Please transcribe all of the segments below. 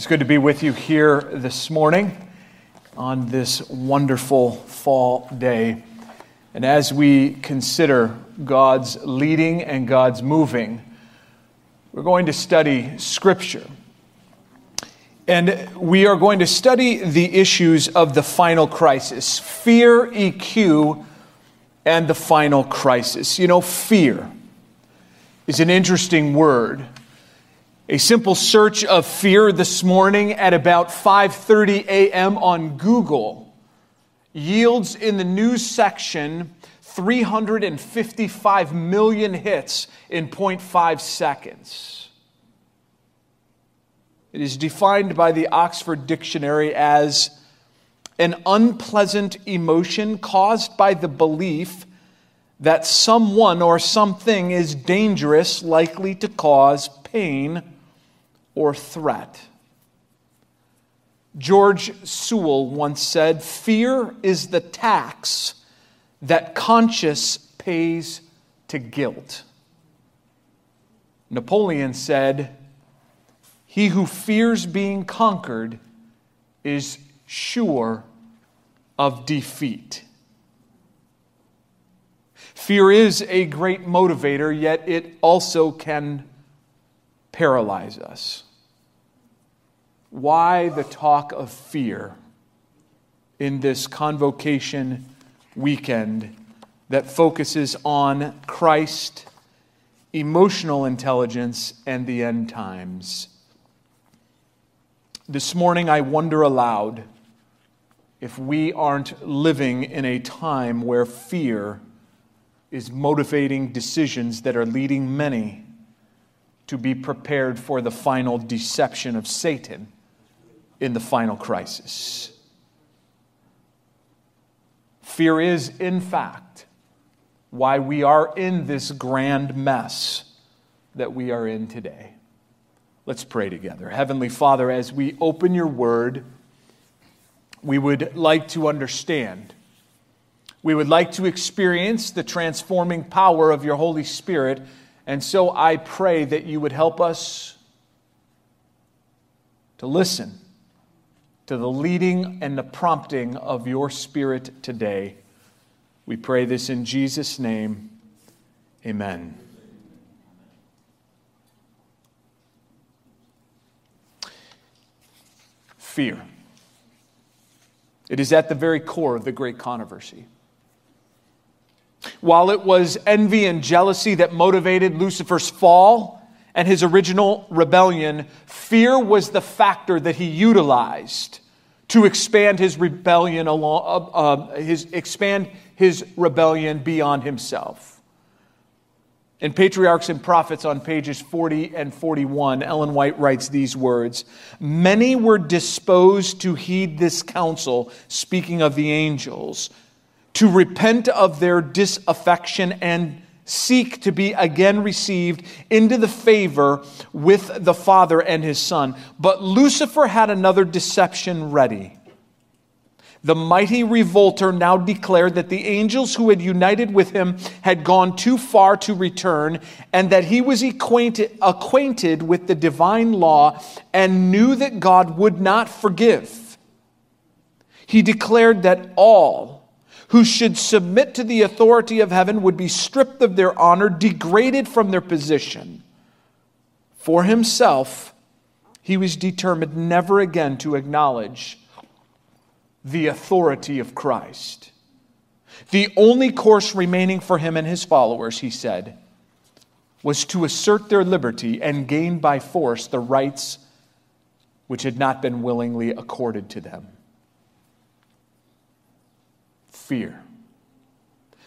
It's good to be with you here this morning on this wonderful fall day. And as we consider God's leading and God's moving, we're going to study Scripture. And we are going to study the issues of the final crisis, fear, EQ, and the final crisis. You know, fear is an interesting word. A simple search of fear this morning at about 5:30 a.m. on Google yields in the news section 355 million hits in 0.5 seconds. It is defined by the Oxford Dictionary as an unpleasant emotion caused by the belief that someone or something is dangerous, likely to cause pain or threat. George Sewell once said, "Fear is the tax that conscience pays to guilt." Napoleon said, "He who fears being conquered is sure of defeat." Fear is a great motivator, yet it also can paralyze us. Why the talk of fear in this convocation weekend that focuses on Christ, emotional intelligence, and the end times? This morning I wonder aloud if we aren't living in a time where fear is motivating decisions that are leading many to be prepared for the final deception of Satan in the final crisis. Fear is, in fact, why we are in this grand mess that we are in today. Let's pray together. Heavenly Father, as we open your word, we would like to understand. We would like to experience the transforming power of your Holy Spirit. And so I pray that you would help us to listen to the leading and the prompting of your Spirit today. We pray this in Jesus' name. Amen. Fear. It is at the very core of the Great Controversy. While it was envy and jealousy that motivated Lucifer's fall and his original rebellion, fear was the factor that he utilized to expand his rebellion beyond himself. In Patriarchs and Prophets on pages 40 and 41, Ellen White writes these words, "Many were disposed to heed this counsel," speaking of the angels, "to repent of their disaffection and seek to be again received into the favor with the Father and his Son. But Lucifer had another deception ready. The mighty revolter now declared that the angels who had united with him had gone too far to return, and that he was acquainted with the divine law and knew that God would not forgive. He declared that all who should submit to the authority of heaven would be stripped of their honor, degraded from their position. For himself, he was determined never again to acknowledge the authority of Christ. The only course remaining for him and his followers," he said, "was to assert their liberty and gain by force the rights which had not been willingly accorded to them." Fear.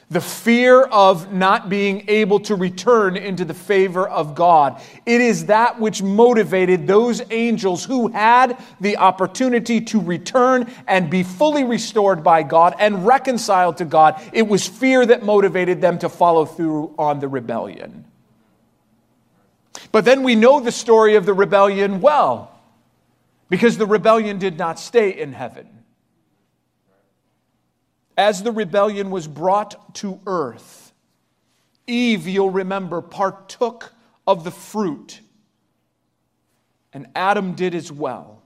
The fear of not being able to return into the favor of God. It is that which motivated those angels who had the opportunity to return and be fully restored by God and reconciled to God. It was fear that motivated them to follow through on the rebellion. But then we know the story of the rebellion well, because the rebellion did not stay in heaven. As the rebellion was brought to earth, Eve, you'll remember, partook of the fruit, and Adam did as well.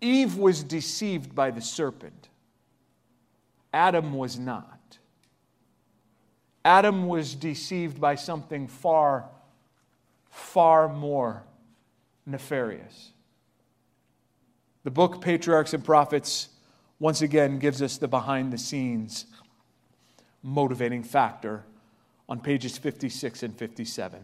Eve was deceived by the serpent. Adam was not. Adam was deceived by something far, far more nefarious. The book Patriarchs and Prophets once again gives us the behind-the-scenes motivating factor on pages 56 and 57.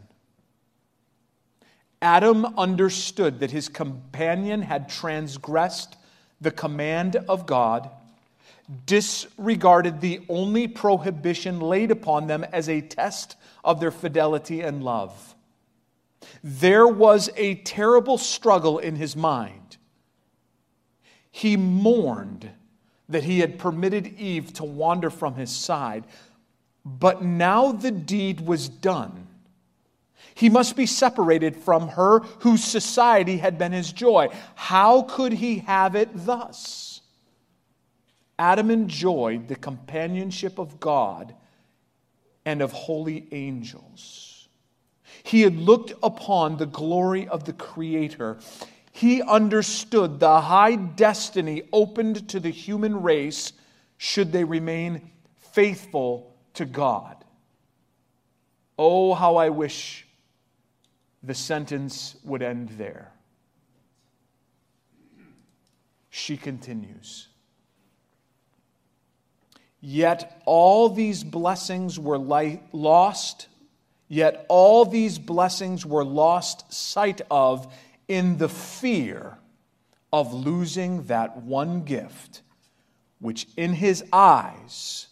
Adam understood that his companion had transgressed the command of God, disregarded the only prohibition laid upon them as a test of their fidelity and love. There was a terrible struggle in his mind. He mourned that he had permitted Eve to wander from his side, but now the deed was done. He must be separated from her whose society had been his joy. How could he have it thus? Adam enjoyed the companionship of God and of holy angels. He had looked upon the glory of the Creator. He understood the high destiny opened to the human race should they remain faithful to God. Oh, how I wish the sentence would end there. She continues. Yet all these blessings were lost. Yet all these blessings were lost sight of in the fear of losing that one gift, which in his eyes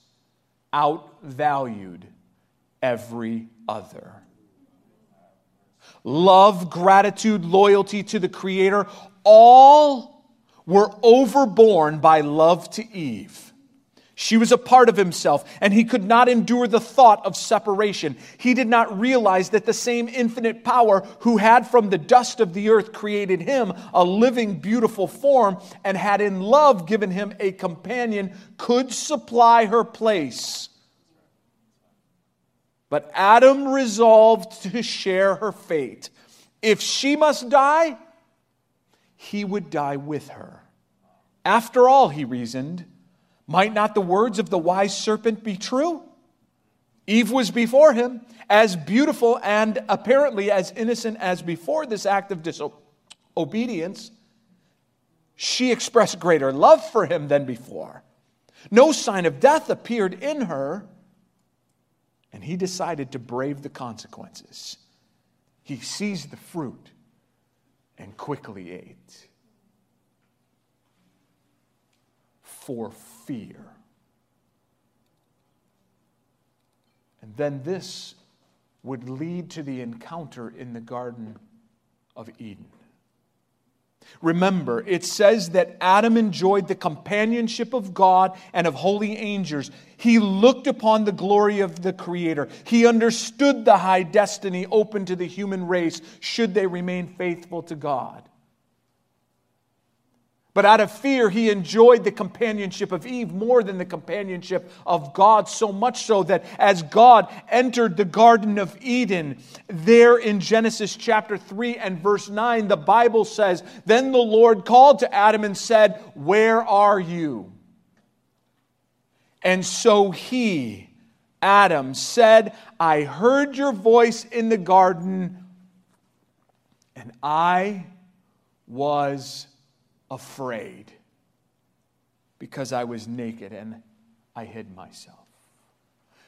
outvalued every other. Love, gratitude, loyalty to the Creator, all were overborne by love to Eve. She was a part of himself, and he could not endure the thought of separation. He did not realize that the same infinite power who had from the dust of the earth created him a living, beautiful form, and had in love given him a companion, could supply her place. But Adam resolved to share her fate. If she must die, he would die with her. After all, he reasoned, might not the words of the wise serpent be true? Eve was before him, as beautiful and apparently as innocent as before this act of disobedience. She expressed greater love for him than before. No sign of death appeared in her. And he decided to brave the consequences. He seized the fruit and quickly ate. For fear. And then this would lead to the encounter in the Garden of Eden. Remember, it says that Adam enjoyed the companionship of God and of holy angels. He looked upon the glory of the Creator. He understood the high destiny open to the human race should they remain faithful to God. But out of fear, he enjoyed the companionship of Eve more than the companionship of God, so much so that as God entered the Garden of Eden, there in Genesis chapter 3 and verse 9, the Bible says, "Then the Lord called to Adam and said, 'Where are you?' And so he, Adam, said, 'I heard your voice in the garden, and I was afraid, because I was naked and I hid myself.'"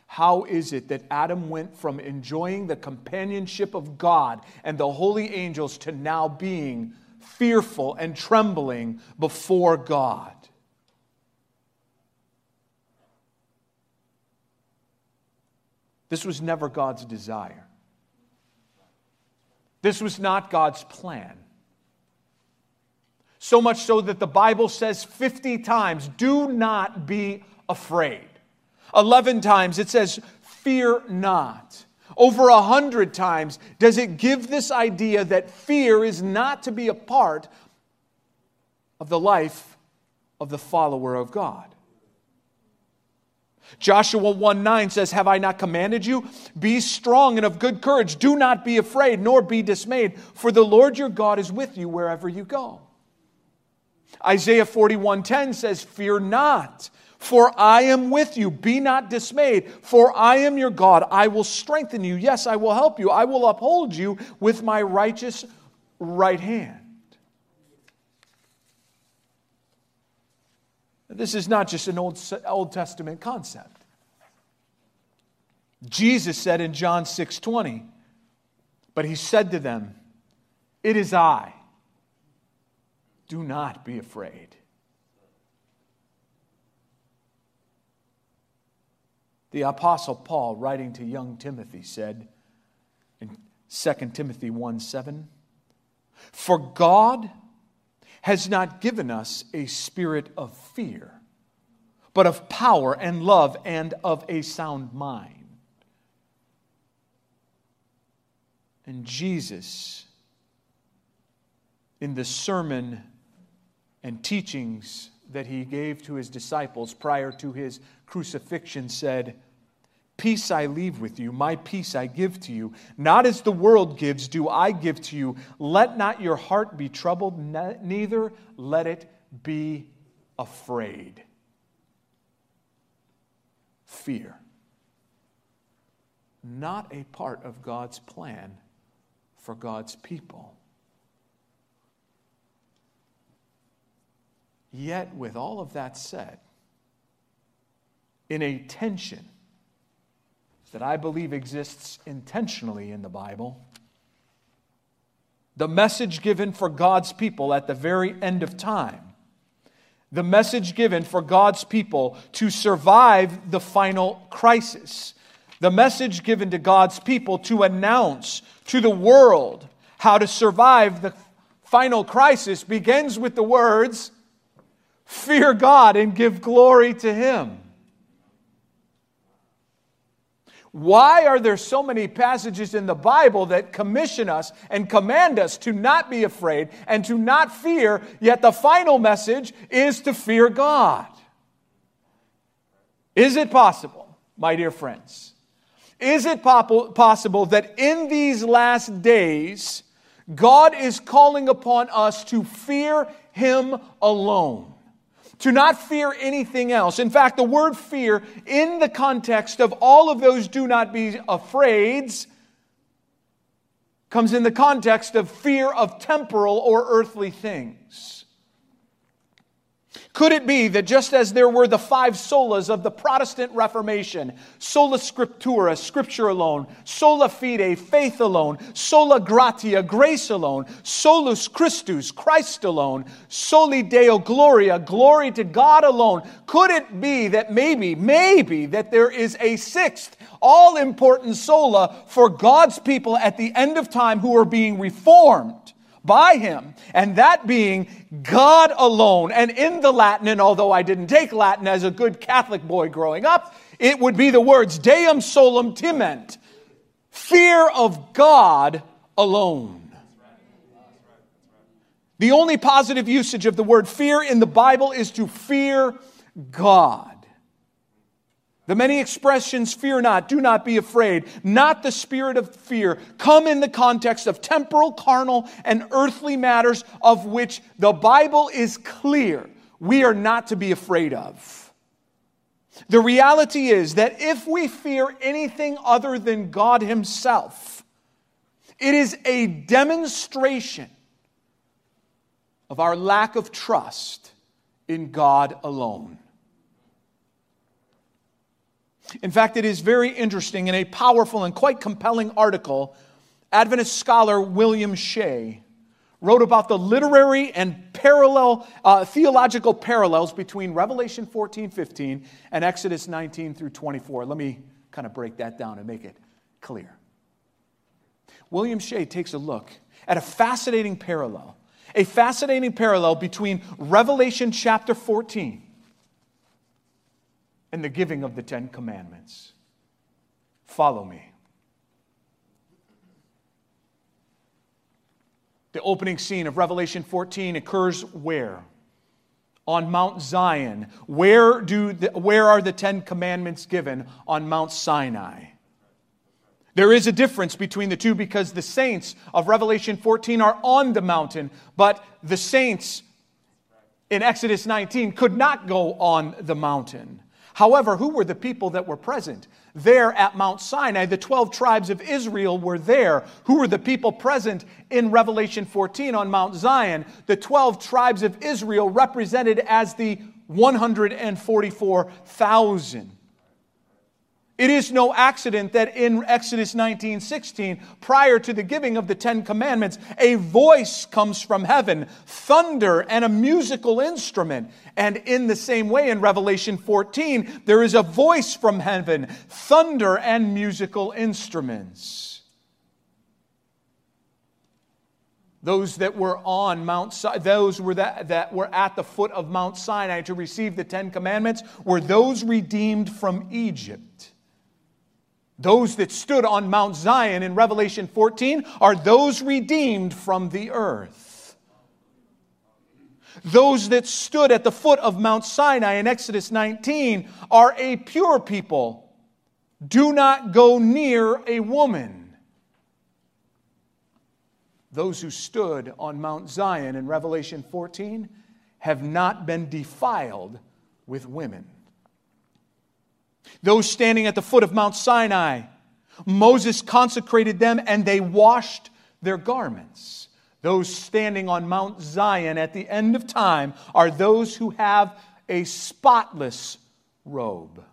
How is it that Adam went from enjoying the companionship of God and the holy angels to now being fearful and trembling before God? This was never God's desire. This was not God's plan. So much so that the Bible says 50 times, "Do not be afraid." 11 times it says, "Fear not." Over 100 times does it give this idea that fear is not to be a part of the life of the follower of God. Joshua 1:9 says, "Have I not commanded you? Be strong and of good courage. Do not be afraid, nor be dismayed, for the Lord your God is with you wherever you go." Isaiah 41:10 says, "Fear not, for I am with you. Be not dismayed, for I am your God. I will strengthen you. Yes, I will help you. I will uphold you with my righteous right hand." This is not just an Old Testament concept. Jesus said in John 6:20, "But he said to them, 'It is I. Do not be afraid.'" The Apostle Paul, writing to young Timothy, said in 2 Timothy 1:7, "For God has not given us a spirit of fear, but of power and love and of a sound mind." And Jesus, in the sermon and teachings that he gave to his disciples prior to his crucifixion, said, "Peace I leave with you, my peace I give to you. Not as the world gives, do I give to you. Let not your heart be troubled, neither let it be afraid." Fear. Not a part of God's plan for God's people. Yet, with all of that said, in a tension that I believe exists intentionally in the Bible, the message given for God's people at the very end of time, the message given for God's people to survive the final crisis, the message given to God's people to announce to the world how to survive the final crisis begins with the words, "Fear God and give glory to Him." Why are there so many passages in the Bible that commission us and command us to not be afraid and to not fear, yet the final message is to fear God? Is it possible, my dear friends, is it possible that in these last days, God is calling upon us to fear Him alone? To not fear anything else. In fact, the word fear in the context of all of those "do not be afraids" comes in the context of fear of temporal or earthly things. Could it be that just as there were the five solas of the Protestant Reformation, sola scriptura, scripture alone, sola fide, faith alone, sola gratia, grace alone, solus Christus, Christ alone, soli Deo gloria, glory to God alone, could it be that maybe that there is a sixth, all-important sola for God's people at the end of time who are being reformed by Him, and that being God alone? And in the Latin, and although I didn't take Latin as a good Catholic boy growing up, it would be the words Deum solum timent, fear of God alone. The only positive usage of the word fear in the Bible is to fear God. The many expressions, "fear not," "do not be afraid," "not the spirit of fear," come in the context of temporal, carnal, and earthly matters of which the Bible is clear we are not to be afraid of. The reality is that if we fear anything other than God Himself, it is a demonstration of our lack of trust in God alone. In fact, it is very interesting, in a powerful and quite compelling article, Adventist scholar William Shea wrote about the literary and theological parallels between Revelation 14:15 and Exodus 19-24. Let me kind of break that down and make it clear. William Shea takes a look at a fascinating parallel between Revelation chapter 14 and the giving of the Ten Commandments. Follow me. The opening scene of Revelation 14 occurs where? On Mount Zion. Where are the Ten Commandments given? On Mount Sinai. There is a difference between the two because the saints of Revelation 14 are on the mountain, but the saints in Exodus 19 could not go on the mountain. However, who were the people that were present? There at Mount Sinai, the 12 tribes of Israel were there. Who were the people present in Revelation 14 on Mount Zion? The 12 tribes of Israel represented as the 144,000. It is no accident that in Exodus 19:16, prior to the giving of the Ten Commandments, a voice comes from heaven, thunder and a musical instrument. And in the same way, in Revelation 14, there is a voice from heaven, thunder and musical instruments. Those that were on Mount Sinai, those that were at the foot of Mount Sinai to receive the Ten Commandments were those redeemed from Egypt. Those that stood on Mount Zion in Revelation 14 are those redeemed from the earth. Those that stood at the foot of Mount Sinai in Exodus 19 are a pure people. Do not go near a woman. Those who stood on Mount Zion in Revelation 14 have not been defiled with women. Those standing at the foot of Mount Sinai, Moses consecrated them and they washed their garments. Those standing on Mount Zion at the end of time are those who have a spotless robe.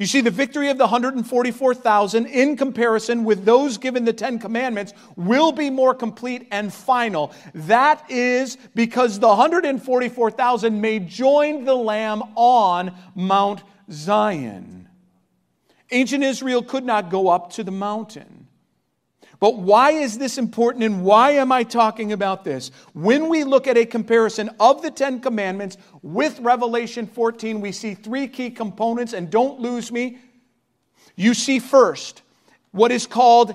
You see, the victory of the 144,000 in comparison with those given the Ten Commandments will be more complete and final. That is because the 144,000 may join the Lamb on Mount Zion. Ancient Israel could not go up to the mountain. But why is this important and why am I talking about this? When we look at a comparison of the Ten Commandments with Revelation 14, we see three key components, and don't lose me. You see first what is called,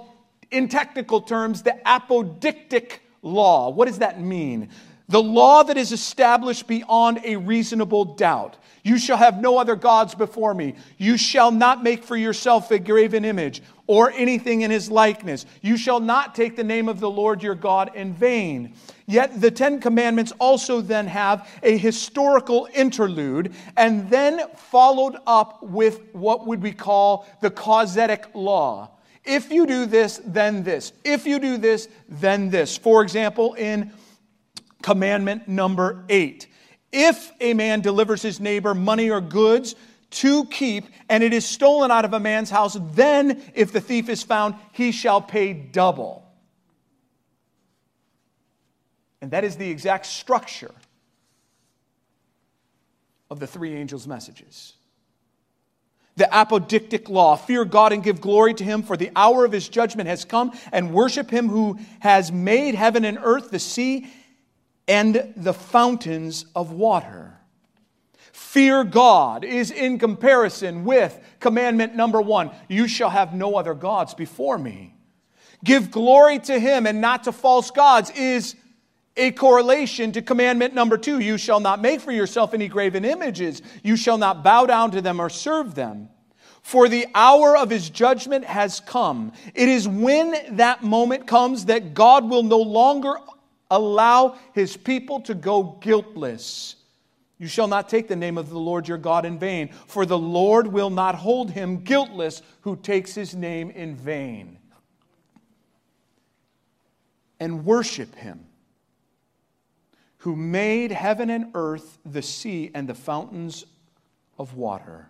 in technical terms, the apodictic law. What does that mean? The law that is established beyond a reasonable doubt. You shall have no other gods before me. You shall not make for yourself a graven image or anything in his likeness. You shall not take the name of the Lord your God in vain. Yet the Ten Commandments also then have a historical interlude and then followed up with what would we call the causetic law. If you do this, then this. If you do this, then this. For example, in commandment number 8. If a man delivers his neighbor money or goods to keep, and it is stolen out of a man's house, then if the thief is found, he shall pay double. And that is the exact structure of the three angels' messages. The apodictic law, fear God and give glory to him, for the hour of his judgment has come, and worship him who has made heaven and earth, the sea, and the fountains of water. Fear God is in comparison with commandment number 1. You shall have no other gods before me. Give glory to him and not to false gods is a correlation to commandment number 2. You shall not make for yourself any graven images. You shall not bow down to them or serve them. For the hour of his judgment has come. It is when that moment comes that God will no longer allow his people to go guiltless. You shall not take the name of the Lord your God in vain, for the Lord will not hold him guiltless who takes his name in vain. And worship him who made heaven and earth, the sea, and the fountains of water.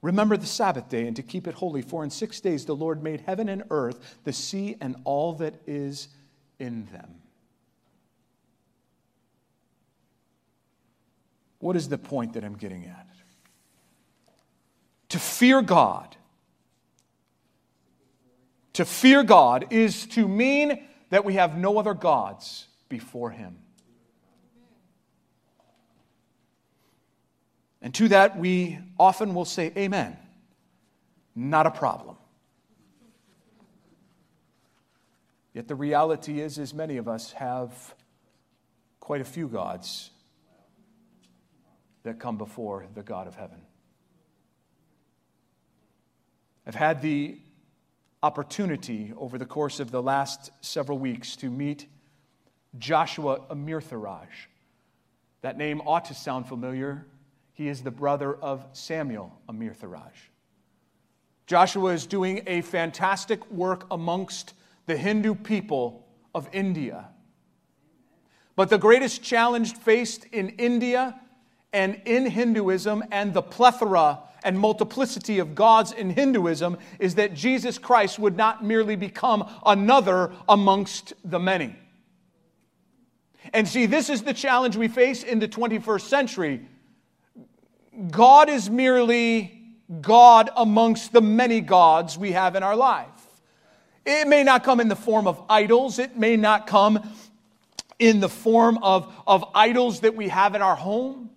Remember the Sabbath day and to keep it holy, for in 6 days the Lord made heaven and earth, the sea, and all that is in them. What is the point that I'm getting at? To fear God is to mean that we have no other gods before him. And to that we often will say, amen. Not a problem. Yet the reality is many of us have quite a few gods that come before the God of heaven. I've had the opportunity over the course of the last several weeks to meet Joshua Amirtharaj. That name ought to sound familiar. He is the brother of Samuel Amirtharaj. Joshua is doing a fantastic work amongst the Hindu people of India. But the greatest challenge faced in India and in Hinduism and the plethora and multiplicity of gods in Hinduism is that Jesus Christ would not merely become another amongst the many. And see, this is the challenge we face in the 21st century. God is merely God amongst the many gods we have in our life. It may not come in the form of idols. It may not come in the form of idols that we have in our home.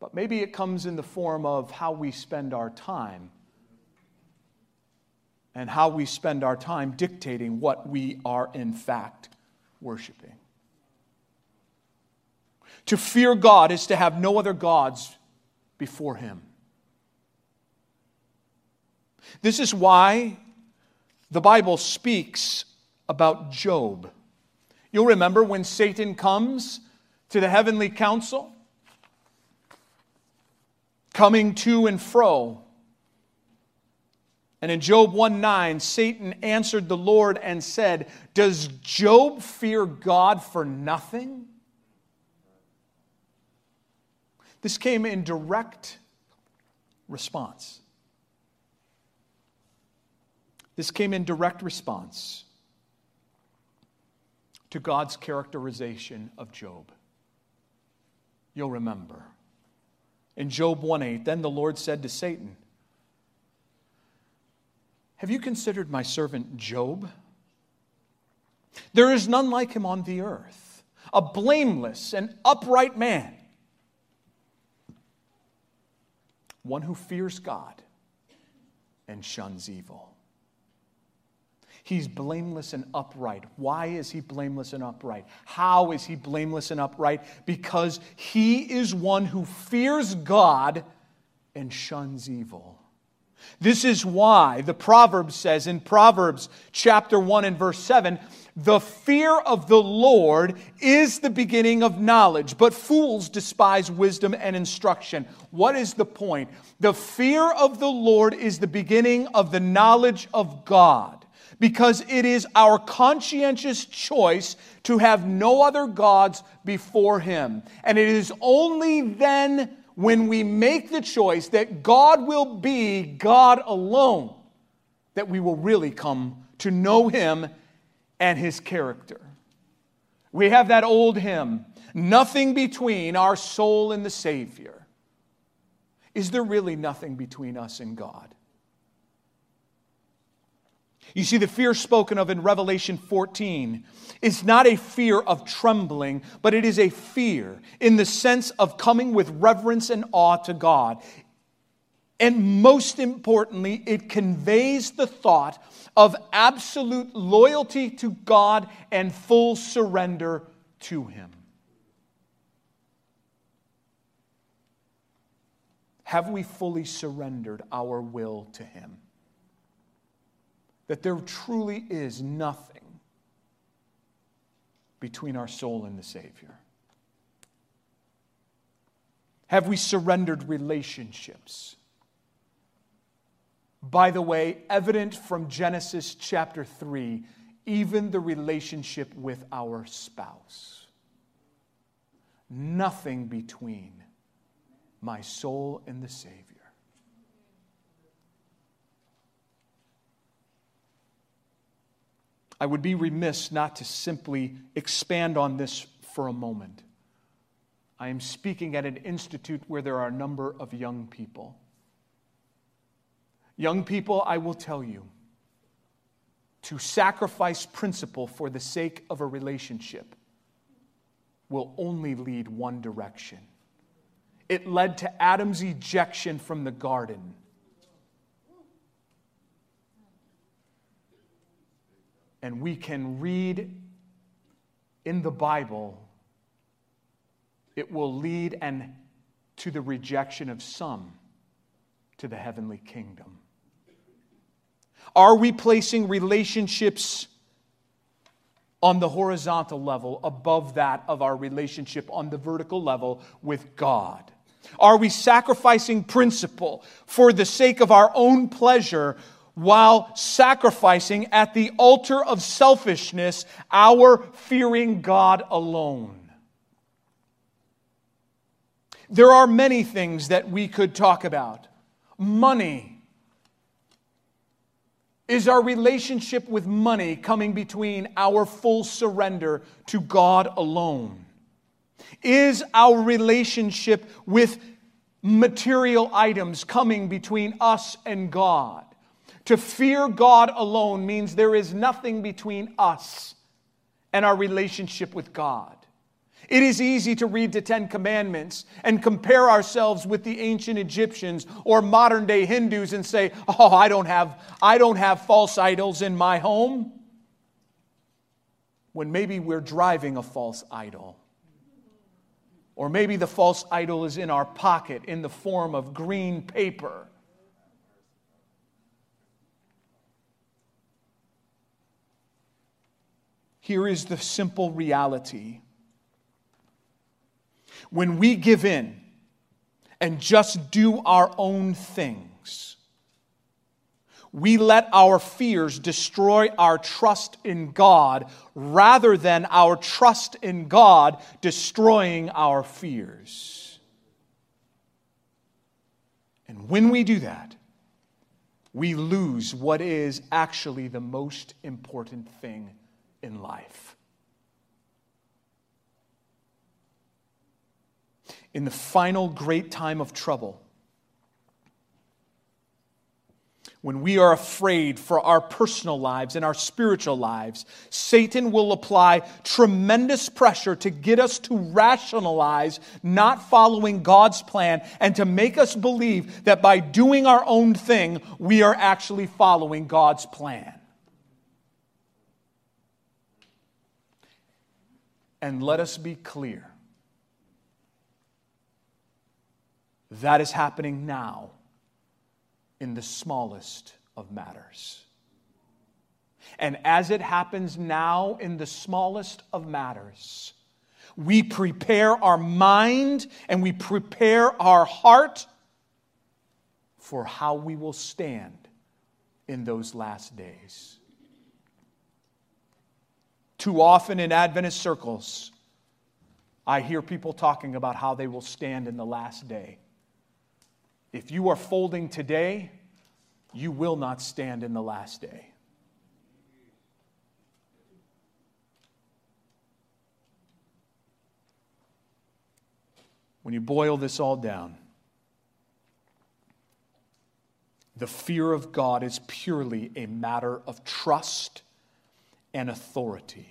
But maybe it comes in the form of how we spend our time. And how we spend our time dictating what we are in fact worshiping. To fear God is to have no other gods before Him. This is why the Bible speaks about Job. You'll remember when Satan comes to the heavenly council, coming to and fro. And in Job 1:9, Satan answered the Lord and said, "Does Job fear God for nothing?" This came in direct response. This came in direct response to God's characterization of Job. You'll remember. In Job 1:8, then the Lord said to Satan, "Have you considered my servant Job? There is none like him on the earth, a blameless and upright man, one who fears God and shuns evil." He's blameless and upright. Why is he blameless and upright? How is he blameless and upright? Because he is one who fears God and shuns evil. This is why the Proverbs says in Proverbs chapter 1 and verse 7, "The fear of the Lord is the beginning of knowledge, but fools despise wisdom and instruction." What is the point? The fear of the Lord is the beginning of the knowledge of God, because it is our conscientious choice to have no other gods before Him. And it is only then, when we make the choice that God will be God alone, that we will really come to know Him and His character. We have that old hymn, "Nothing between our soul and the Savior." Is there really nothing between us and God? You see, the fear spoken of in Revelation 14 is not a fear of trembling, but it is a fear in the sense of coming with reverence and awe to God. And most importantly, it conveys the thought of absolute loyalty to God and full surrender to Him. Have we fully surrendered our will to Him? That there truly is nothing between our soul and the Savior? Have we surrendered relationships? By the way, evident from Genesis chapter 3, even the relationship with our spouse. Nothing between my soul and the Savior. I would be remiss not to simply expand on this for a moment. I am speaking at an institute where there are a number of young people. Young people, I will tell you, to sacrifice principle for the sake of a relationship will only lead one direction. It led to Adam's ejection from the garden. And we can read in the Bible, it will lead and to the rejection of some to the heavenly kingdom. Are we placing relationships on the horizontal level above that of our relationship on the vertical level with God? Are we sacrificing principle for the sake of our own pleasure while sacrificing at the altar of selfishness our fearing God alone? There are many things that we could talk about. Money. Is our relationship with money coming between our full surrender to God alone? Is our relationship with material items coming between us and God? To fear God alone means there is nothing between us and our relationship with God. It is easy to read the Ten Commandments and compare ourselves with the ancient Egyptians or modern day Hindus and say, oh, I don't have false idols in my home. When maybe we're driving a false idol. Or maybe the false idol is in our pocket in the form of green paper. Here is the simple reality. When we give in and just do our own things, we let our fears destroy our trust in God rather than our trust in God destroying our fears. And when we do that, we lose what is actually the most important thing in life. In the final great time of trouble, when we are afraid for our personal lives and our spiritual lives, Satan will apply tremendous pressure to get us to rationalize not following God's plan and to make us believe that by doing our own thing, we are actually following God's plan. And let us be clear. That is happening now in the smallest of matters. And as it happens now in the smallest of matters, we prepare our mind and we prepare our heart for how we will stand in those last days. Too often in Adventist circles, I hear people talking about how they will stand in the last day. If you are folding today, you will not stand in the last day. When you boil this all down, the fear of God is purely a matter of trust and authority.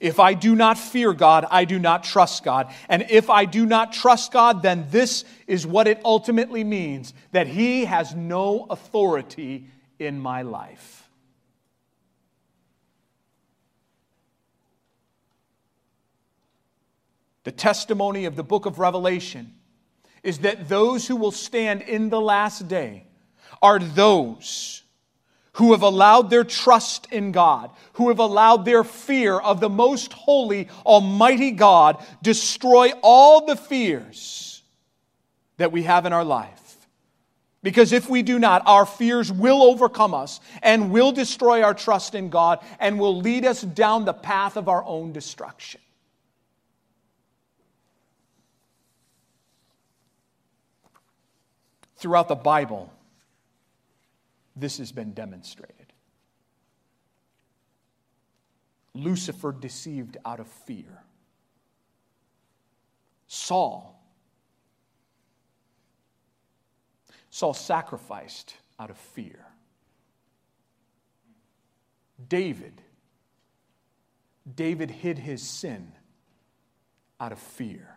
If I do not fear God, I do not trust God. And if I do not trust God, then this is what it ultimately means, that He has no authority in my life. The testimony of the book of Revelation is that those who will stand in the last day are those who have allowed their trust in God, who have allowed their fear of the most holy, almighty God destroy all the fears that we have in our life. Because if we do not, our fears will overcome us and will destroy our trust in God and will lead us down the path of our own destruction. Throughout the Bible, this has been demonstrated. Lucifer deceived out of fear. Saul sacrificed out of fear. David hid his sin out of fear.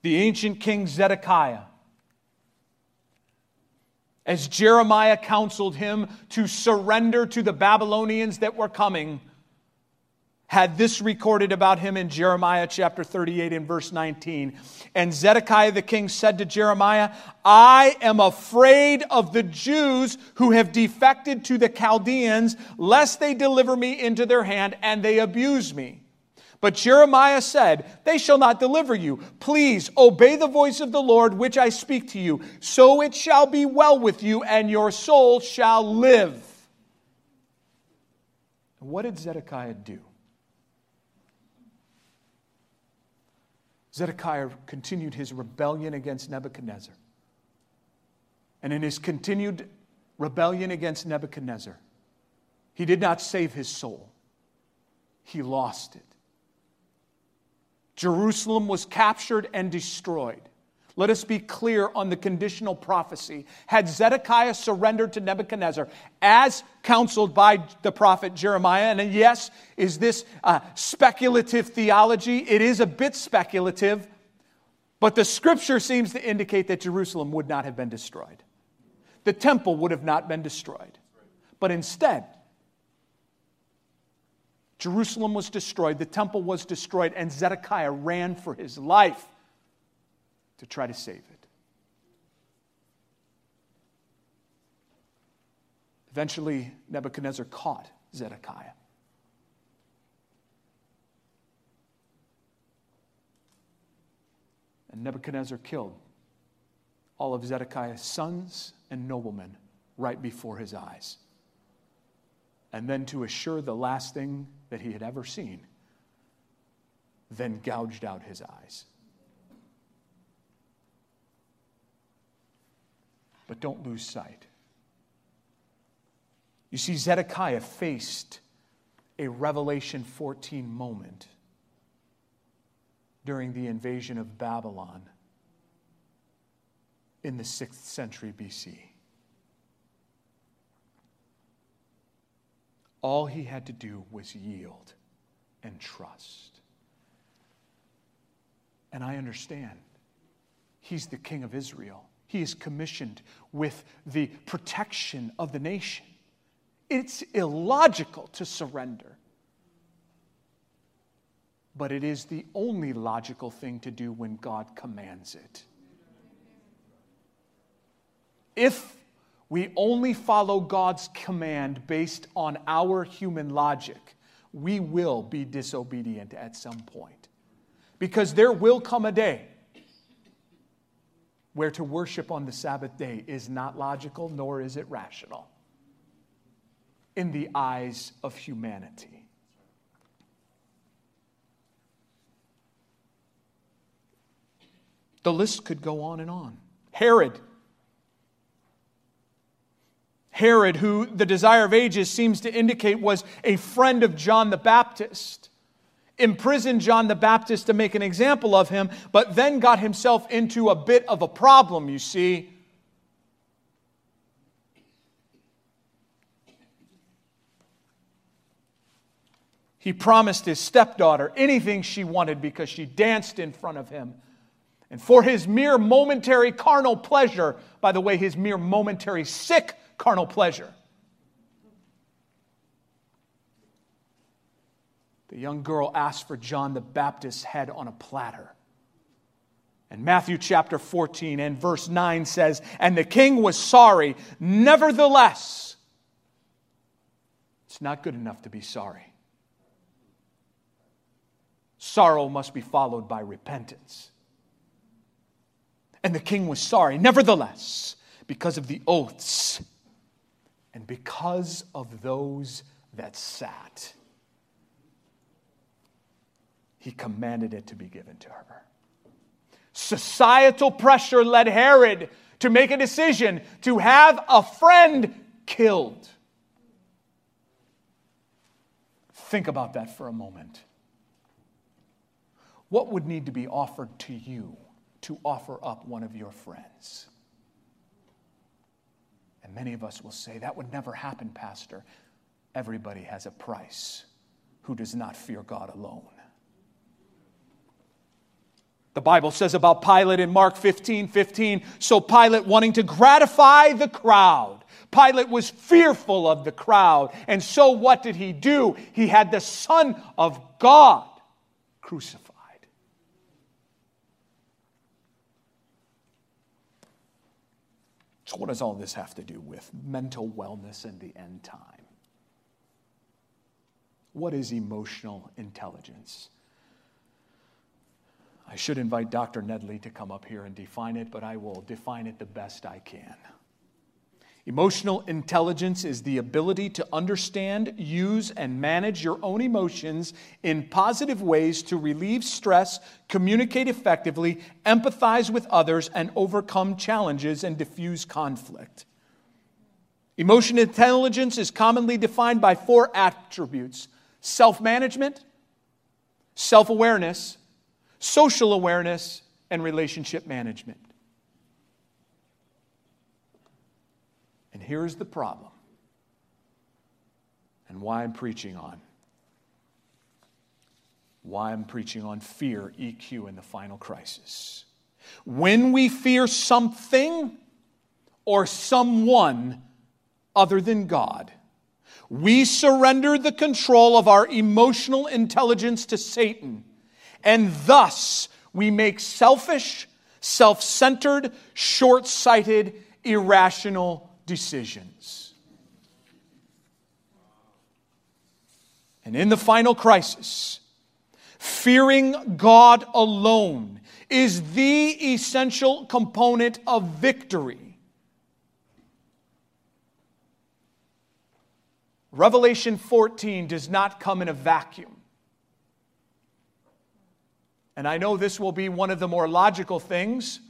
The ancient king Zedekiah, as Jeremiah counseled him to surrender to the Babylonians that were coming, had this recorded about him in Jeremiah chapter 38 and verse 19. And Zedekiah the king said to Jeremiah, I am afraid of the Jews who have defected to the Chaldeans, lest they deliver me into their hand and they abuse me. But Jeremiah said, they shall not deliver you. Please obey the voice of the Lord, which I speak to you. So it shall be well with you, and your soul shall live. And what did Zedekiah do? Zedekiah continued his rebellion against Nebuchadnezzar. And in his continued rebellion against Nebuchadnezzar, he did not save his soul. He lost it. Jerusalem was captured and destroyed. Let us be clear on the conditional prophecy. Had Zedekiah surrendered to Nebuchadnezzar, as counseled by the prophet Jeremiah, and yes, is this speculative theology? It is a bit speculative, but the scripture seems to indicate that Jerusalem would not have been destroyed. The temple would have not been destroyed. But instead, Jerusalem was destroyed, the temple was destroyed, and Zedekiah ran for his life to try to save it. Eventually, Nebuchadnezzar caught Zedekiah. And Nebuchadnezzar killed all of Zedekiah's sons and noblemen right before his eyes. And then, to assure the last thing that he had ever seen, then gouged out his eyes. But don't lose sight. You see, Zedekiah faced a Revelation 14 moment during the invasion of Babylon in the 6th century BC. All he had to do was yield and trust. And I understand. He's the king of Israel. He is commissioned with the protection of the nation. It's illogical to surrender. But it is the only logical thing to do when God commands it. If we only follow God's command based on our human logic, we will be disobedient at some point. Because there will come a day where to worship on the Sabbath day is not logical, nor is it rational in the eyes of humanity. The list could go on and on. Herod, who the desire of ages seems to indicate was a friend of John the Baptist, imprisoned John the Baptist to make an example of him, but then got himself into a bit of a problem, you see. He promised his stepdaughter anything she wanted because she danced in front of him. And for his mere momentary carnal pleasure, by the way, his mere momentary sick carnal pleasure, the young girl asked for John the Baptist's head on a platter. And Matthew chapter 14 and verse 9 says, and the king was sorry. Nevertheless, it's not good enough to be sorry. Sorrow must be followed by repentance. And the king was sorry. Nevertheless, because of the oaths and because of those that sat, he commanded it to be given to her. Societal pressure led Herod to make a decision to have a friend killed. Think about that for a moment. What would need to be offered to you to offer up one of your friends? And many of us will say, that would never happen, Pastor. Everybody has a price who does not fear God alone. The Bible says about Pilate in Mark 15:15, so Pilate, wanting to gratify the crowd, Pilate was fearful of the crowd. And so what did he do? He had the Son of God crucified. So what does all this have to do with mental wellness and the end time? What is emotional intelligence? I should invite Dr. Nedley to come up here and define it, but I will define it the best I can. Emotional intelligence is the ability to understand, use, and manage your own emotions in positive ways to relieve stress, communicate effectively, empathize with others, and overcome challenges and diffuse conflict. Emotional intelligence is commonly defined by four attributes: self-management, self-awareness, social awareness, and relationship management. And here is the problem and why I'm preaching on. Why I'm preaching on fear, EQ, and the final crisis. When we fear something or someone other than God, we surrender the control of our emotional intelligence to Satan, and thus we make selfish, self-centered, short-sighted, irrational decisions. And in the final crisis, fearing God alone is the essential component of victory. Revelation 14 does not come in a vacuum. And I know this will be one of the more logical things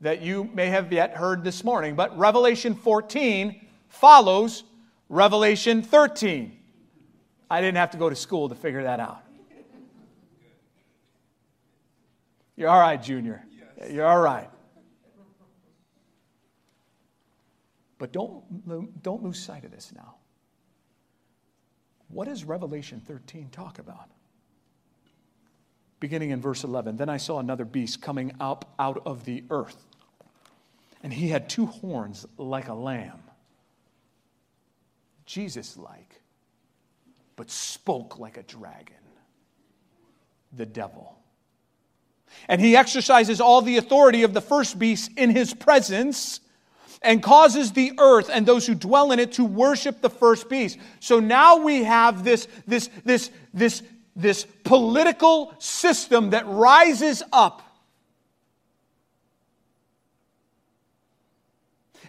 that you may have yet heard this morning. But Revelation 14 follows Revelation 13. I didn't have to go to school to figure that out. You're all right, Junior. Yes. You're all right. But don't lose sight of this now. What does Revelation 13 talk about? Beginning in verse 11, then I saw another beast coming up out of the earth, and he had two horns like a lamb, Jesus-like, but spoke like a dragon, the devil. And he exercises all the authority of the first beast in his presence and causes the earth and those who dwell in it to worship the first beast. So now we have this political system that rises up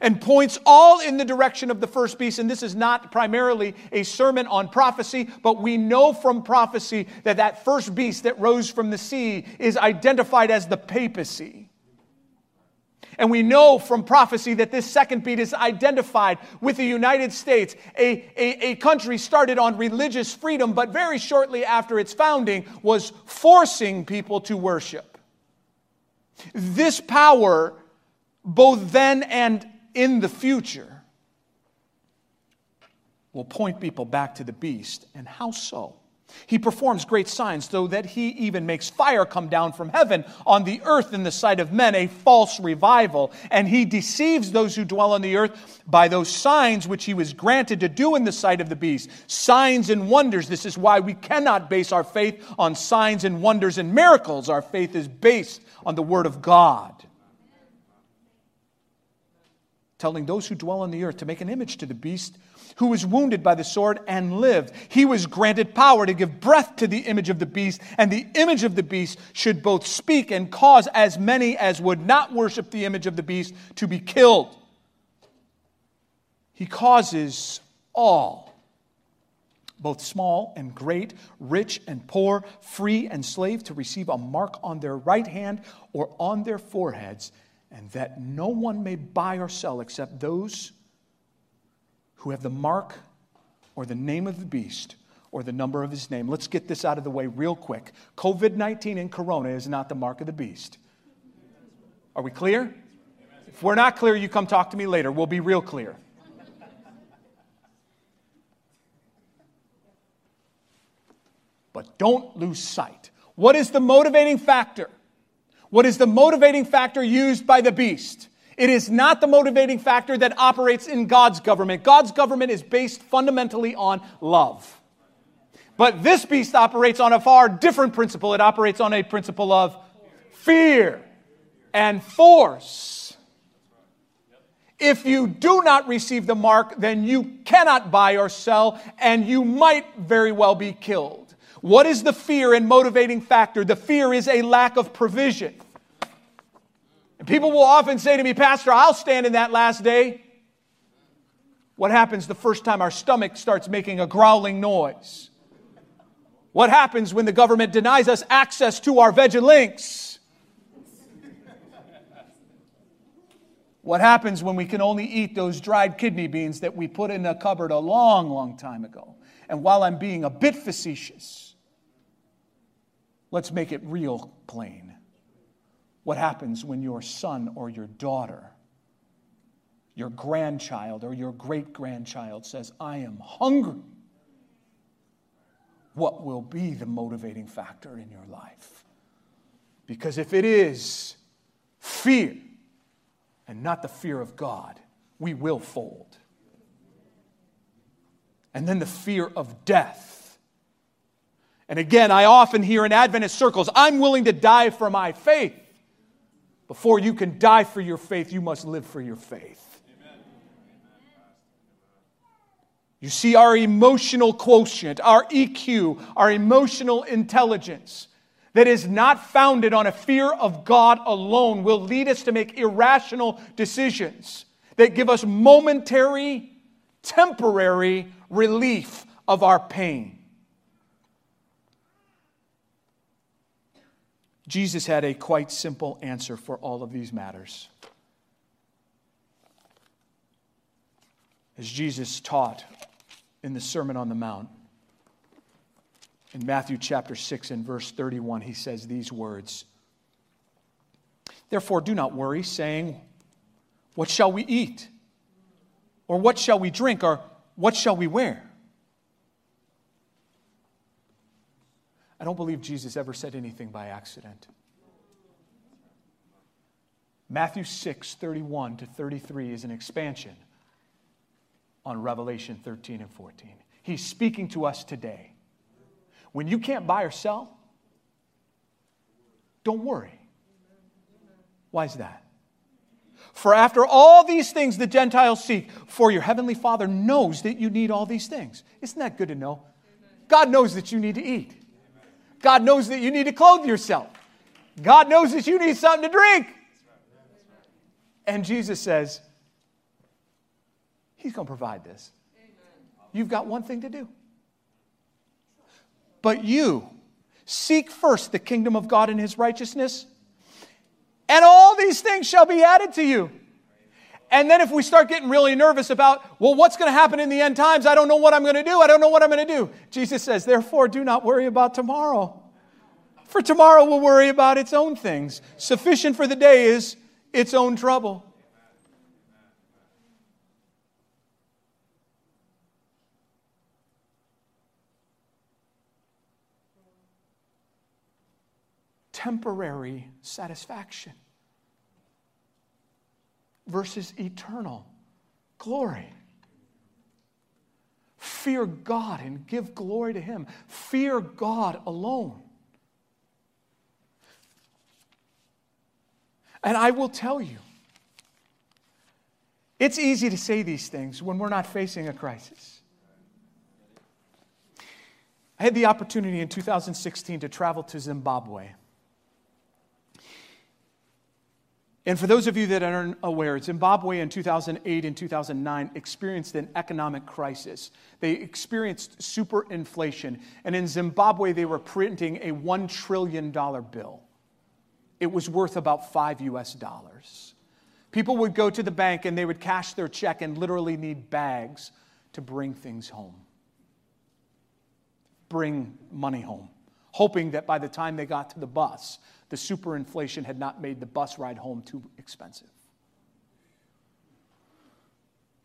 and points all in the direction of the first beast. And this is not primarily a sermon on prophecy, but we know from prophecy that that first beast that rose from the sea is identified as the papacy. And we know from prophecy that this second beast is identified with the United States, a country started on religious freedom, but very shortly after its founding was forcing people to worship. This power, both then and in the future, will point people back to the beast. And how so? He performs great signs, though that he even makes fire come down from heaven on the earth in the sight of men, a false revival. And he deceives those who dwell on the earth by those signs which he was granted to do in the sight of the beast. Signs and wonders. This is why we cannot base our faith on signs and wonders and miracles. Our faith is based on the Word of God. Telling those who dwell on the earth to make an image to the beast who was wounded by the sword and lived. He was granted power to give breath to the image of the beast, and the image of the beast should both speak and cause as many as would not worship the image of the beast to be killed. He causes all, both small and great, rich and poor, free and slave, to receive a mark on their right hand or on their foreheads, and that no one may buy or sell except those who have the mark or the name of the beast or the number of his name. Let's get this out of the way real quick. COVID-19 and Corona is not the mark of the beast. Are we clear? If we're not clear, you come talk to me later. We'll be real clear. But don't lose sight. What is the motivating factor? What is the motivating factor used by the beast? It is not the motivating factor that operates in God's government. God's government is based fundamentally on love. But this beast operates on a far different principle. It operates on a principle of fear and force. If you do not receive the mark, then you cannot buy or sell, and you might very well be killed. What is the fear and motivating factor? The fear is a lack of provision. And people will often say to me, Pastor, I'll stand in that last day. What happens the first time our stomach starts making a growling noise? What happens when the government denies us access to our veggie links? What happens when we can only eat those dried kidney beans that we put in a cupboard a long, long time ago? And while I'm being a bit facetious, let's make it real plain. What happens when your son or your daughter, your grandchild or your great-grandchild says, I am hungry? What will be the motivating factor in your life? Because if it is fear and not the fear of God, we will fold. And then the fear of death. And again, I often hear in Adventist circles, I'm willing to die for my faith. Before you can die for your faith, you must live for your faith. You see, our emotional quotient, our EQ, our emotional intelligence that is not founded on a fear of God alone will lead us to make irrational decisions that give us momentary, temporary relief of our pain. Jesus had a quite simple answer for all of these matters. As Jesus taught in the Sermon on the Mount, in Matthew chapter 6 and verse 31, he says these words, Therefore do not worry, saying, What shall we eat? Or what shall we drink? Or what shall we wear? I don't believe Jesus ever said anything by accident. Matthew 6, 31 to 33 is an expansion on Revelation 13 and 14. He's speaking to us today. When you can't buy or sell, don't worry. Why is that? For after all these things the Gentiles seek, for your heavenly Father knows that you need all these things. Isn't that good to know? God knows that you need to eat. God knows that you need to clothe yourself. God knows that you need something to drink. And Jesus says, He's going to provide this. You've got one thing to do. But you seek first the kingdom of God and His righteousness, and all these things shall be added to you. And then if we start getting really nervous about, well, what's going to happen in the end times? I don't know what I'm going to do. I don't know what I'm going to do. Jesus says, therefore, do not worry about tomorrow. For tomorrow will worry about its own things. Sufficient for the day is its own trouble. Temporary satisfaction versus eternal glory. Fear God and give glory to Him. Fear God alone. And I will tell you, it's easy to say these things when we're not facing a crisis. I had the opportunity in 2016 to travel to Zimbabwe. And for those of you that aren't aware, Zimbabwe in 2008 and 2009 experienced an economic crisis. They experienced superinflation. And in Zimbabwe, they were printing a $1 trillion bill. It was worth about $5 US. People would go to the bank and they would cash their check and literally need bags to bring things home. Bring money home, hoping that by the time they got to the bus, the superinflation had not made the bus ride home too expensive.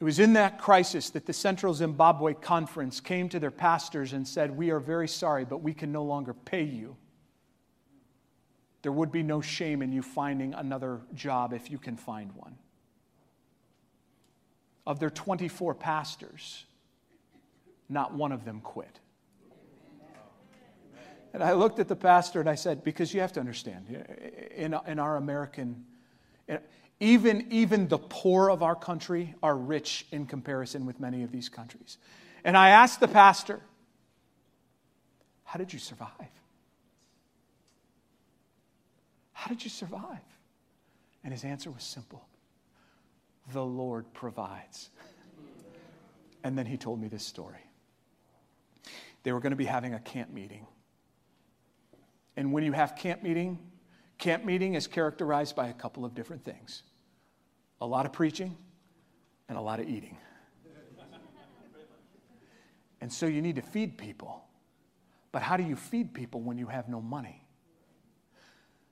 It was in that crisis that the Central Zimbabwe Conference came to their pastors and said, We are very sorry, but we can no longer pay you. There would be no shame in you finding another job if you can find one. Of their 24 pastors, not one of them quit. And I looked at the pastor and I said, because you have to understand, in our American, even the poor of our country are rich in comparison with many of these countries. And I asked the pastor, how did you survive? How did you survive? And his answer was simple. The Lord provides. And then he told me this story. They were going to be having a camp meeting. And when you have camp meeting is characterized by a couple of different things. A lot of preaching and a lot of eating. And so you need to feed people. But how do you feed people when you have no money?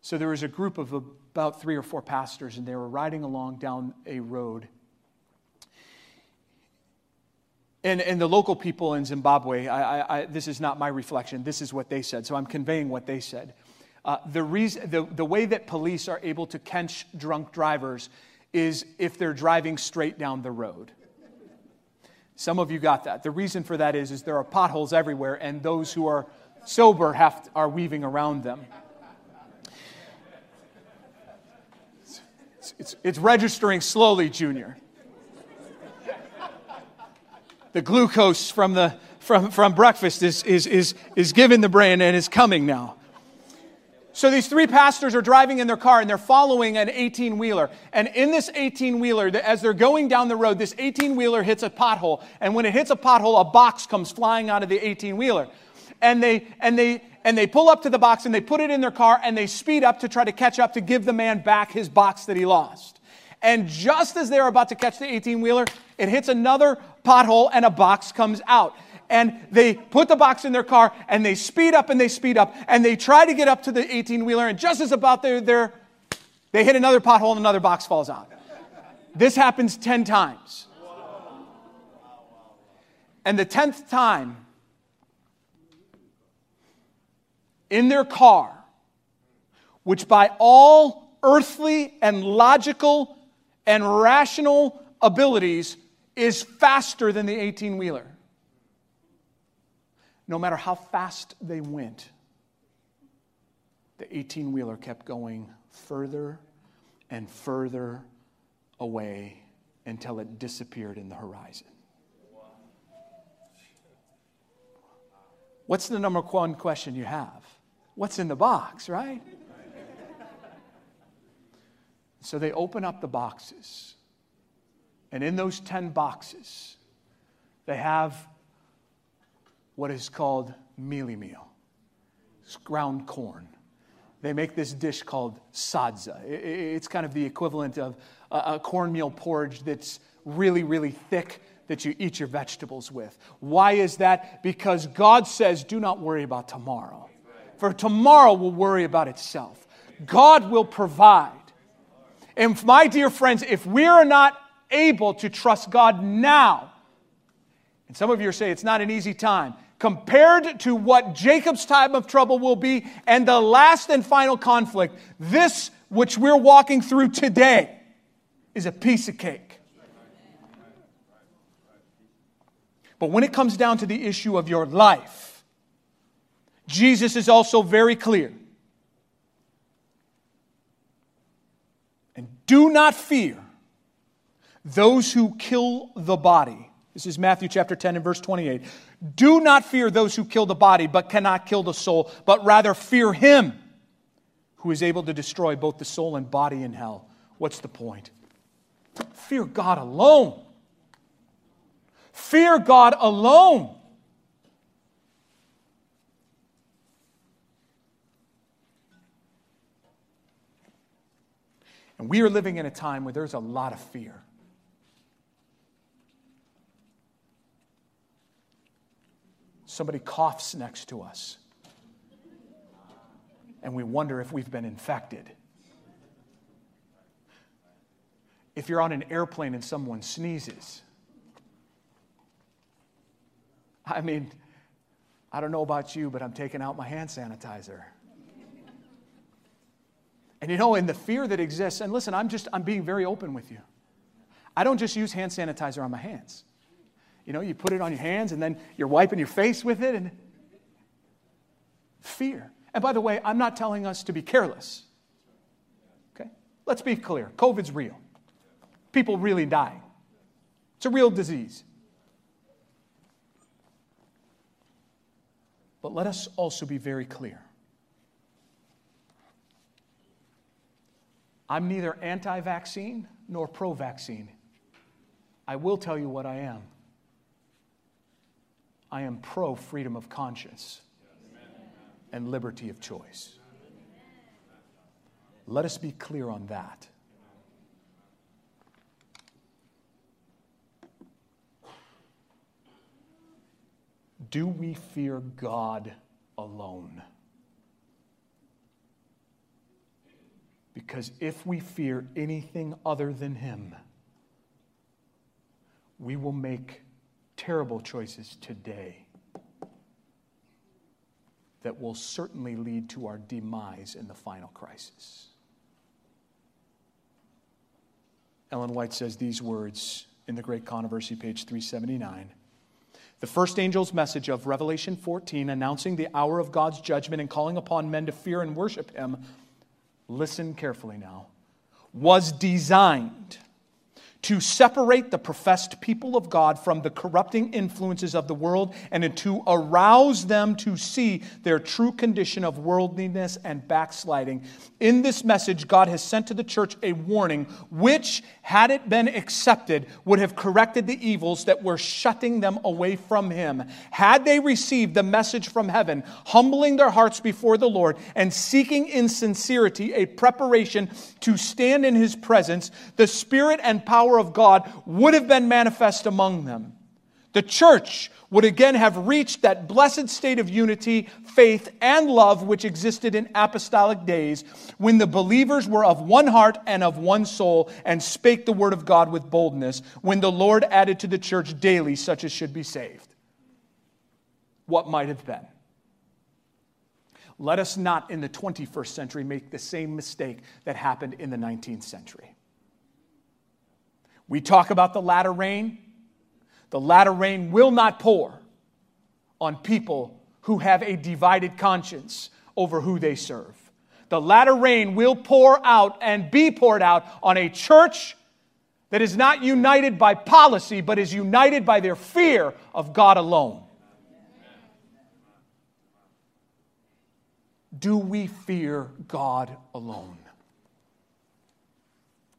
So there was a group of about 3 or 4 pastors, and they were riding along down a road. And the local people in Zimbabwe, this is not my reflection, this is what they said, so I'm conveying what they said. The way that police are able to catch drunk drivers is if they're driving straight down the road. Some of you got that. The reason for that is there are potholes everywhere, and those who are sober are weaving around them. It's registering slowly, Junior. The glucose from breakfast is given the brain and is coming now. So these 3 pastors are driving in their car and they're following an 18-wheeler. And in this 18-wheeler, as they're going down the road, this 18-wheeler hits a pothole. And when it hits a pothole, a box comes flying out of the 18-wheeler. And they pull up to the box and they put it in their car and they speed up to try to catch up to give the man back his box that he lost. And just as they're about to catch the 18-wheeler, it hits another pothole and a box comes out. And they put the box in their car and they speed up and they speed up and they try to get up to the 18-wheeler, and just as about there, they hit another pothole and another box falls out. This happens 10 times. And the 10th time, in their car, which by all earthly and logical and rational abilities is faster than the 18-wheeler. No matter how fast they went, the 18-wheeler kept going further and further away until it disappeared in the horizon. What's the number one question you have? What's in the box, right? So they open up the boxes. And in those 10 boxes, they have what is called mealie meal. It's ground corn. They make this dish called sadza. It's kind of the equivalent of a cornmeal porridge that's really, really thick that you eat your vegetables with. Why is that? Because God says, do not worry about tomorrow. For tomorrow will worry about itself. God will provide. And my dear friends, if we are not able to trust God now, and some of you are saying it's not an easy time, compared to what Jacob's time of trouble will be and the last and final conflict, this which we're walking through today is a piece of cake. But when it comes down to the issue of your life, Jesus is also very clear. And do not fear those who kill the body. This is Matthew chapter 10 and verse 28. Do not fear those who kill the body but cannot kill the soul, but rather fear him who is able to destroy both the soul and body in hell. What's the point? Fear God alone. Fear God alone. We are living in a time where there's a lot of fear. Somebody coughs next to us, and we wonder if we've been infected. If you're on an airplane and someone sneezes, I mean, I don't know about you, but I'm taking out my hand sanitizer. And you know, in the fear that exists, and listen, I'm being very open with you. I don't just use hand sanitizer on my hands. You know, you put it on your hands and then you're wiping your face with it, and fear. And by the way, I'm not telling us to be careless. Okay? Let's be clear. COVID's real. People really dying. It's a real disease. But let us also be very clear. I'm neither anti-vaccine nor pro-vaccine. I will tell you what I am. I am pro-freedom of conscience and liberty of choice. Let us be clear on that. Do we fear God alone? Because if we fear anything other than Him, we will make terrible choices today that will certainly lead to our demise in the final crisis. Ellen White says these words in The Great Controversy, page 379. The first angel's message of Revelation 14, announcing the hour of God's judgment and calling upon men to fear and worship Him, listen carefully now, was designed to separate the professed people of God from the corrupting influences of the world and to arouse them to see their true condition of worldliness and backsliding. In this message, God has sent to the church a warning which, had it been accepted, would have corrected the evils that were shutting them away from Him. Had they received the message from heaven, humbling their hearts before the Lord and seeking in sincerity a preparation to stand in His presence, the Spirit and power of God would have been manifest among them. The church would again have reached that blessed state of unity, faith, and love which existed in apostolic days when the believers were of one heart and of one soul and spake the word of God with boldness, when the Lord added to the church daily such as should be saved. What might have been? Let us not in the 21st century make the same mistake that happened in the 19th century. We talk about the latter rain. The latter rain will not pour on people who have a divided conscience over who they serve. The latter rain will pour out and be poured out on a church that is not united by policy, but is united by their fear of God alone. Do we fear God alone?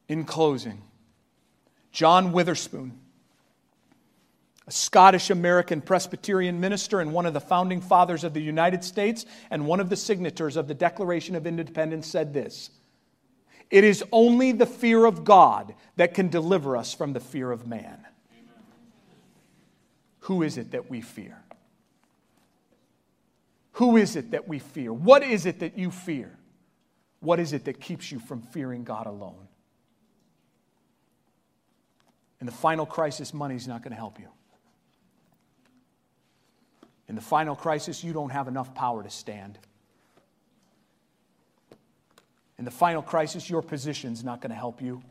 In closing, John Witherspoon, a Scottish-American Presbyterian minister and one of the founding fathers of the United States and one of the signatories of the Declaration of Independence, said this: "It is only the fear of God that can deliver us from the fear of man." Amen. Who is it that we fear? Who is it that we fear? What is it that you fear? What is it that keeps you from fearing God alone? In the final crisis, money's not going to help you. In the final crisis, you don't have enough power to stand. In the final crisis, your position's not going to help you.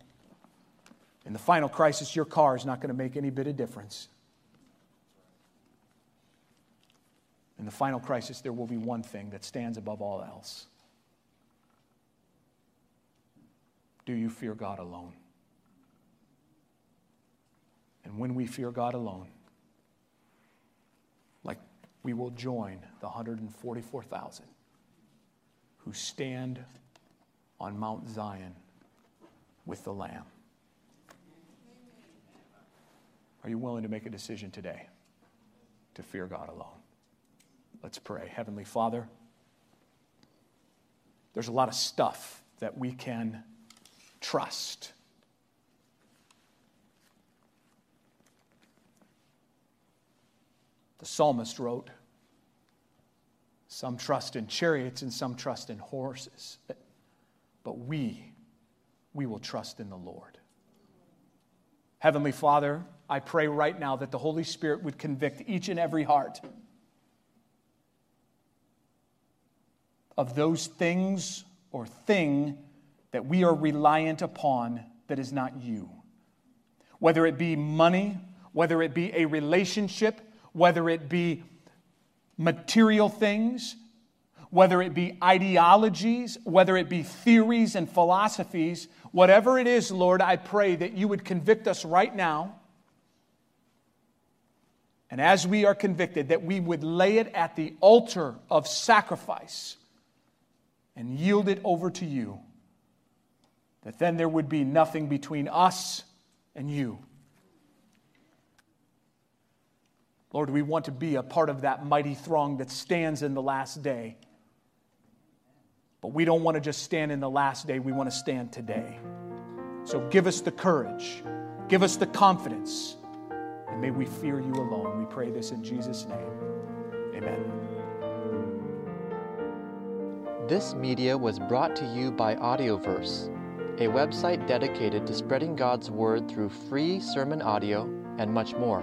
In the final crisis, your car's not going to make any bit of difference. In the final crisis, there will be one thing that stands above all else. Do you fear God alone? And when we fear God alone, like we will join the 144,000 who stand on Mount Zion with the Lamb. Are you willing to make a decision today to fear God alone? Let's pray. Heavenly Father, there's a lot of stuff that we can trust. The psalmist wrote, some trust in chariots and some trust in horses, but we will trust in the Lord. Heavenly Father, I pray right now that the Holy Spirit would convict each and every heart of those things or thing that we are reliant upon that is not you. Whether it be money, whether it be a relationship, whether it be material things, whether it be ideologies, whether it be theories and philosophies, whatever it is, Lord, I pray that you would convict us right now. And as we are convicted, that we would lay it at the altar of sacrifice and yield it over to you, that then there would be nothing between us and you. Lord, we want to be a part of that mighty throng that stands in the last day. But we don't want to just stand in the last day. We want to stand today. So give us the courage. Give us the confidence. And may we fear you alone. We pray this in Jesus' name. Amen. This media was brought to you by Audioverse, a website dedicated to spreading God's Word through free sermon audio and much more.